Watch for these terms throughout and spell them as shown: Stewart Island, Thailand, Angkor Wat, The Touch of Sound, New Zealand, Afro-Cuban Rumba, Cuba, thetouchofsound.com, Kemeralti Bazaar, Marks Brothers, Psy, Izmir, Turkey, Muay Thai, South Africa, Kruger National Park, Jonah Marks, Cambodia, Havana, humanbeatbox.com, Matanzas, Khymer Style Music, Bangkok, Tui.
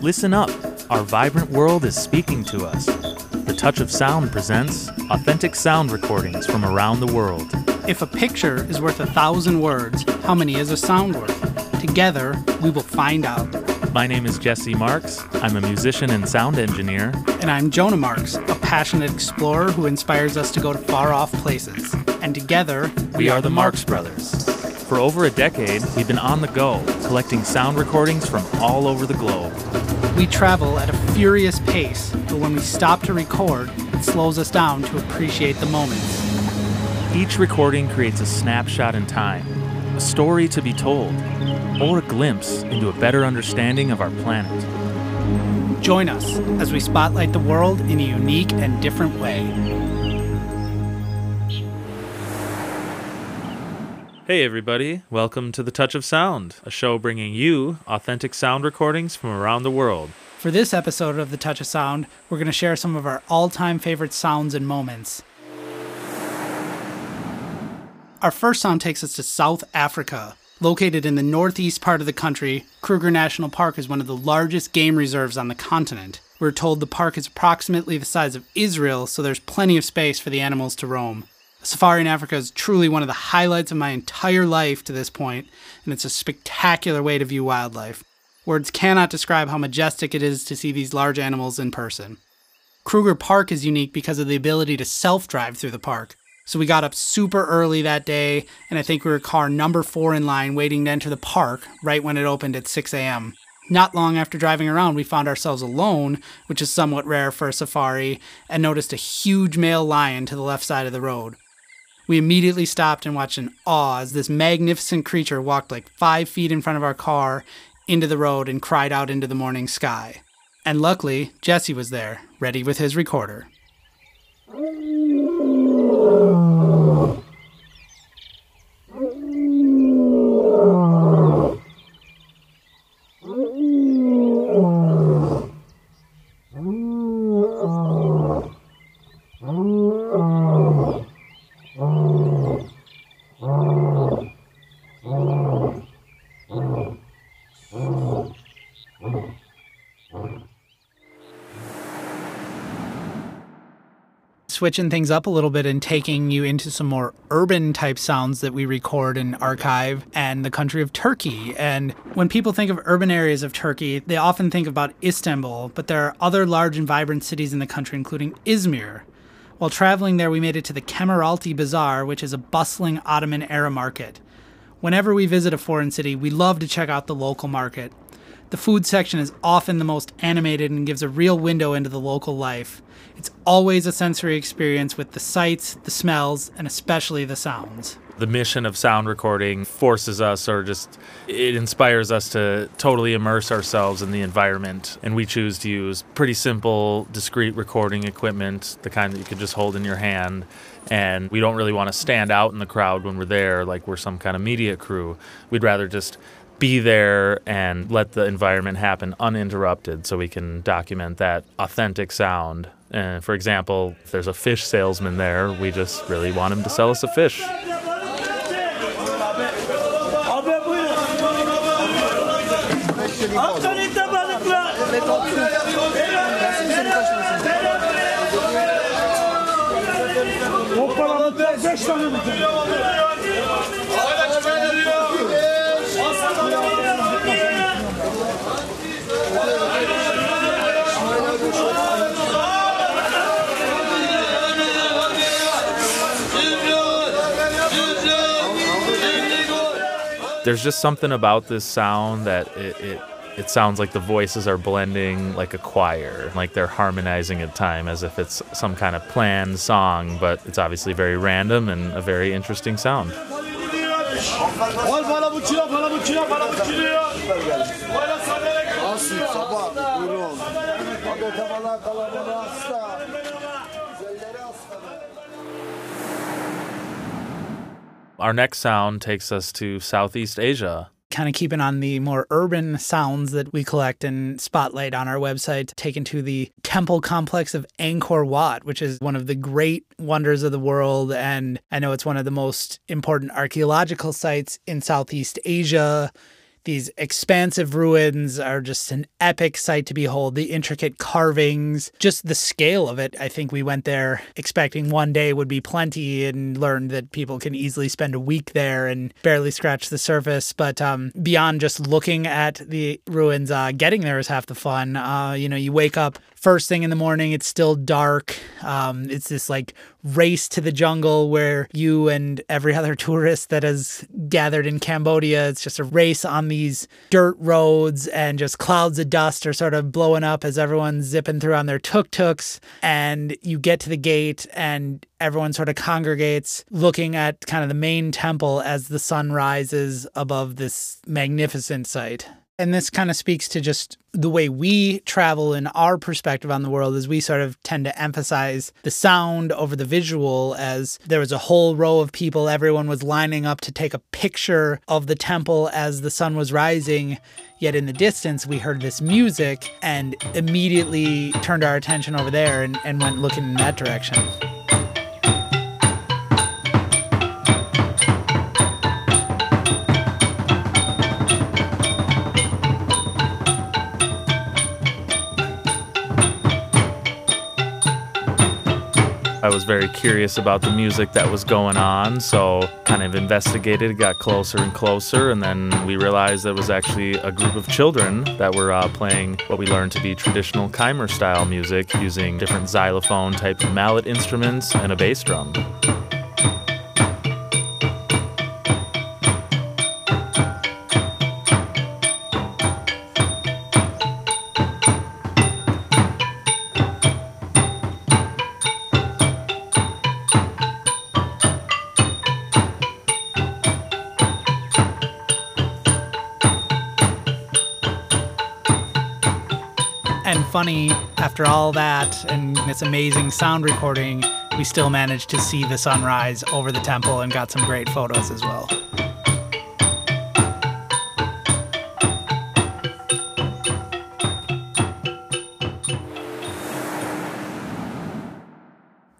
Listen up. Our vibrant world is speaking to us. The Touch of Sound presents authentic sound recordings from around the world. If a picture is worth 1,000 words, how many is a sound worth? Together, we will find out. My name is Jesse Marks. I'm a musician and sound engineer. And I'm Jonah Marks, a passionate explorer who inspires us to go to far-off places. And together, we are the Marks Brothers. For over a decade, we've been on the go, collecting sound recordings from all over the globe. We travel at a furious pace, but when we stop to record, it slows us down to appreciate the moments. Each recording creates a snapshot in time, a story to be told, or a glimpse into a better understanding of our planet. Join us as we spotlight the world in a unique and different way. Hey everybody, welcome to The Touch of Sound, a show bringing you authentic sound recordings from around the world. For this episode of The Touch of Sound, we're going to share some of our all-time favorite sounds and moments. Our first sound takes us to South Africa. Located in the northeast part of the country, Kruger National Park is one of the largest game reserves on the continent. We're told the park is approximately the size of Israel, so there's plenty of space for the animals to roam. A safari in Africa is truly one of the highlights of my entire life to this point, and it's a spectacular way to view wildlife. Words cannot describe how majestic it is to see these large animals in person. Kruger Park is unique because of the ability to self-drive through the park. So we got up super early that day, and I think we were car number 4 in line waiting to enter the park right when it opened at 6 a.m. Not long after driving around, we found ourselves alone, which is somewhat rare for a safari, and noticed a huge male lion to the left side of the road. We immediately stopped and watched in awe as this magnificent creature walked like 5 feet in front of our car into the road and cried out into the morning sky. And luckily, Jesse was there, ready with his recorder. Switching things up a little bit and taking you into some more urban type sounds that we record and archive, and the country of Turkey. And when people think of urban areas of Turkey, they often think about Istanbul, but there are other large and vibrant cities in the country, including Izmir. While traveling there, we made it to the Kemeralti Bazaar, which is a bustling Ottoman-era market. Whenever we visit a foreign city, we love to check out the local market. The food section is often the most animated and gives a real window into the local life. It's always a sensory experience with the sights, the smells, and especially the sounds. The mission of sound recording forces us, or just it inspires us to totally immerse ourselves in the environment, and we choose to use pretty simple, discreet recording equipment, the kind that you could just hold in your hand. And we don't really want to stand out in the crowd when we're there like we're some kind of media crew. We'd rather just be there and let the environment happen uninterrupted so we can document that authentic sound. And for example, if there's a fish salesman there, we just really want him to sell us a fish. There's just something about this sound that it sounds like the voices are blending like a choir, like they're harmonizing at time as if it's some kind of planned song, but it's obviously very random and a very interesting sound. Our next sound takes us to Southeast Asia. Kind of keeping on the more urban sounds that we collect and spotlight on our website, taken to the temple complex of Angkor Wat, which is one of the great wonders of the world. And I know it's one of the most important archaeological sites in Southeast Asia. These expansive ruins are just an epic sight to behold. The intricate carvings, just the scale of it. I think we went there expecting one day would be plenty and learned that people can easily spend a week there and barely scratch the surface. But beyond just looking at the ruins, getting there is half the fun. You wake up first thing in the morning, it's still dark. It's this like race to the jungle where you and every other tourist that has gathered in Cambodia, it's just a race on these dirt roads, and just clouds of dust are sort of blowing up as everyone's zipping through on their tuk-tuks. And you get to the gate and everyone sort of congregates looking at kind of the main temple as the sun rises above this magnificent sight. And this kind of speaks to just the way we travel in our perspective on the world, is we sort of tend to emphasize the sound over the visual. As there was a whole row of people, everyone was lining up to take a picture of the temple as the sun was rising. Yet in the distance, we heard this music and immediately turned our attention over there and went looking in that direction. I was very curious about the music that was going on, so kind of investigated, got closer and closer, and then we realized there was actually a group of children that were playing what we learned to be traditional Khmer-style music using different xylophone-type mallet instruments and a bass drum. Funny, after all that and this amazing sound recording, we still managed to see the sunrise over the temple and got some great photos as well.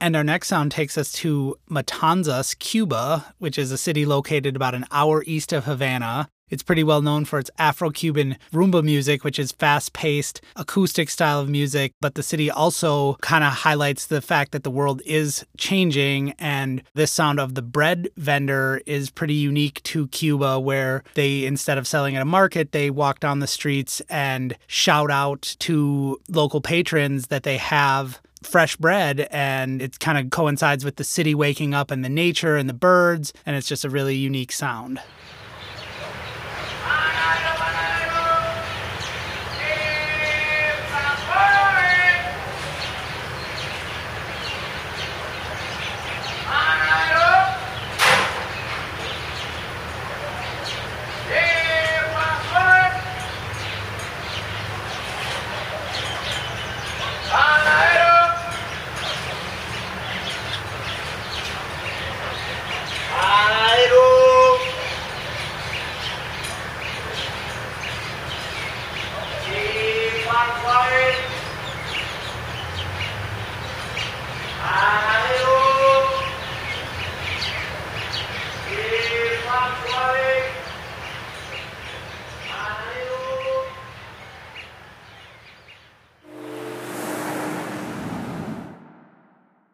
And our next sound takes us to Matanzas, Cuba, which is a city located about an hour east of Havana. It's pretty well known for its Afro-Cuban rumba music, which is fast-paced, acoustic style of music. But the city also kind of highlights the fact that the world is changing, and this sound of the bread vendor is pretty unique to Cuba, where they, instead of selling at a market, they walk down the streets and shout out to local patrons that they have fresh bread, and it kind of coincides with the city waking up and the nature and the birds, and it's just a really unique sound.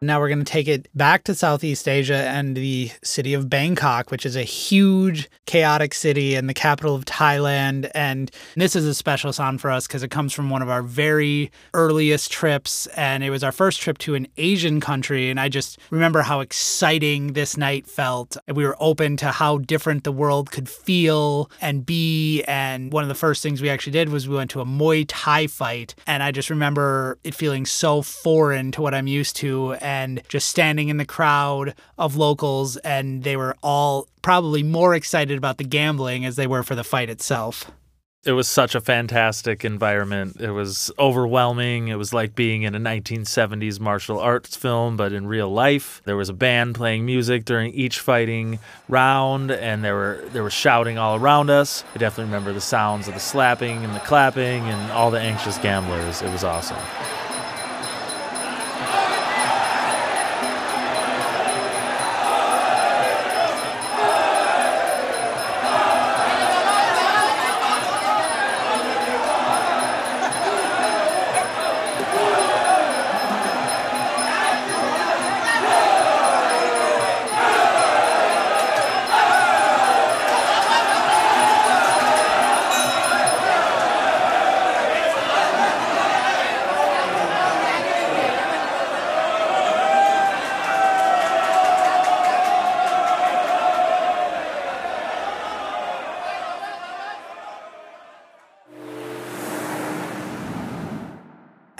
Now we're going to take it back to Southeast Asia and the city of Bangkok, which is a huge, chaotic city and the capital of Thailand. And this is a special sound for us because it comes from one of our very earliest trips. And it was our first trip to an Asian country. And I just remember how exciting this night felt. And we were open to how different the world could feel and be. And one of the first things we actually did was we went to a Muay Thai fight. And I just remember it feeling so foreign to what I'm used to. And just standing in the crowd of locals, and they were all probably more excited about the gambling as they were for the fight itself. It was such a fantastic environment. It was overwhelming. It was like being in a 1970s martial arts film, but in real life. There was a band playing music during each fighting round, and there was shouting all around us. I definitely remember the sounds of the slapping and the clapping and all the anxious gamblers. It was awesome.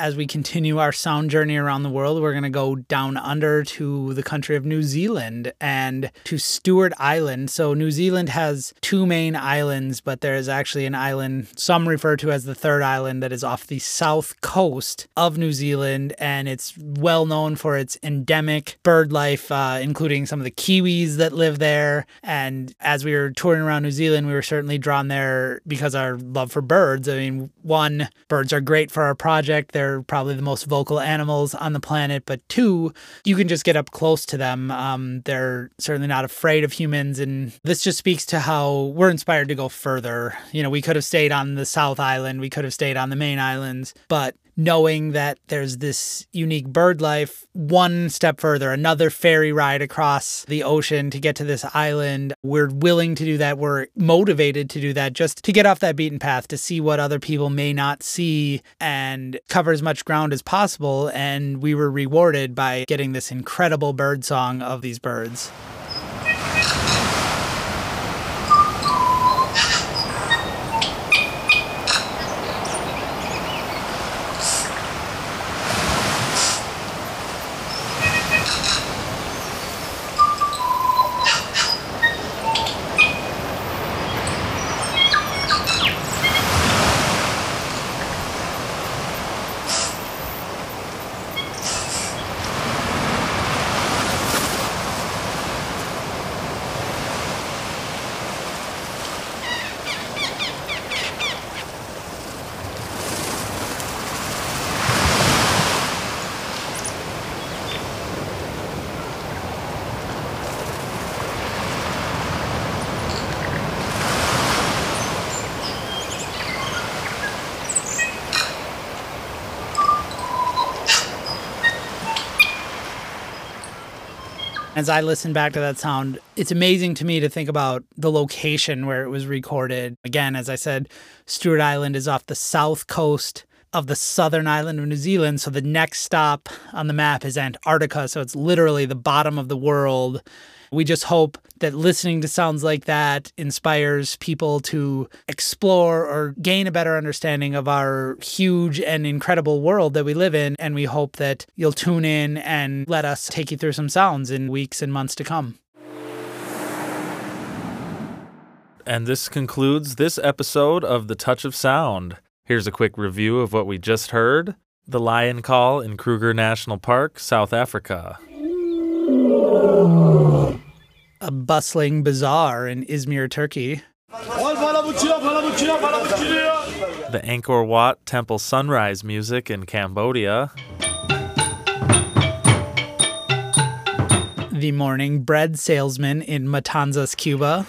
as we continue our sound journey around the world, we're going to go down under to the country of New Zealand and to Stewart Island. So New Zealand has two main islands, but there is actually an island some refer to as the third island that is off the south coast of New Zealand, and it's well known for its endemic bird life, including some of the kiwis that live there. And as we were touring around New Zealand, we were certainly drawn there because our love for birds. I mean, one, birds are great for our project. They're probably the most vocal animals on the planet. But two, you can just get up close to them. They're certainly not afraid of humans. And this just speaks to how we're inspired to go further. You know, we could have stayed on the South Island. We could have stayed on the main islands. But knowing that there's this unique bird life, one step further, another ferry ride across the ocean to get to this island. We're willing to do that. We're motivated to do that just to get off that beaten path, to see what other people may not see and cover as much ground as possible. And we were rewarded by getting this incredible bird song of these birds. As I listen back to that sound, it's amazing to me to think about the location where it was recorded. Again, as I said, Stewart Island is off the south coast of the southern island of New Zealand. So the next stop on the map is Antarctica. So it's literally the bottom of the world. We just hope that listening to sounds like that inspires people to explore or gain a better understanding of our huge and incredible world that we live in. And we hope that you'll tune in and let us take you through some sounds in weeks and months to come. And this concludes this episode of The Touch of Sound. Here's a quick review of what we just heard. The lion call in Kruger National Park, South Africa. A bustling bazaar in Izmir, Turkey. The Angkor Wat temple sunrise music in Cambodia. The morning bread salesman in Matanzas, Cuba.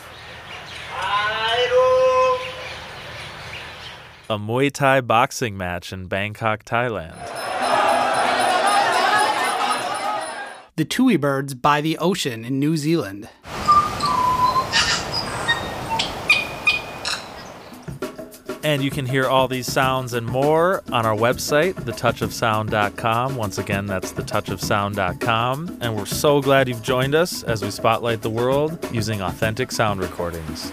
A Muay Thai boxing match in Bangkok, Thailand. The Tui birds by the ocean in New Zealand. And you can hear all these sounds and more on our website, thetouchofsound.com. Once again, that's thetouchofsound.com. And we're so glad you've joined us as we spotlight the world using authentic sound recordings.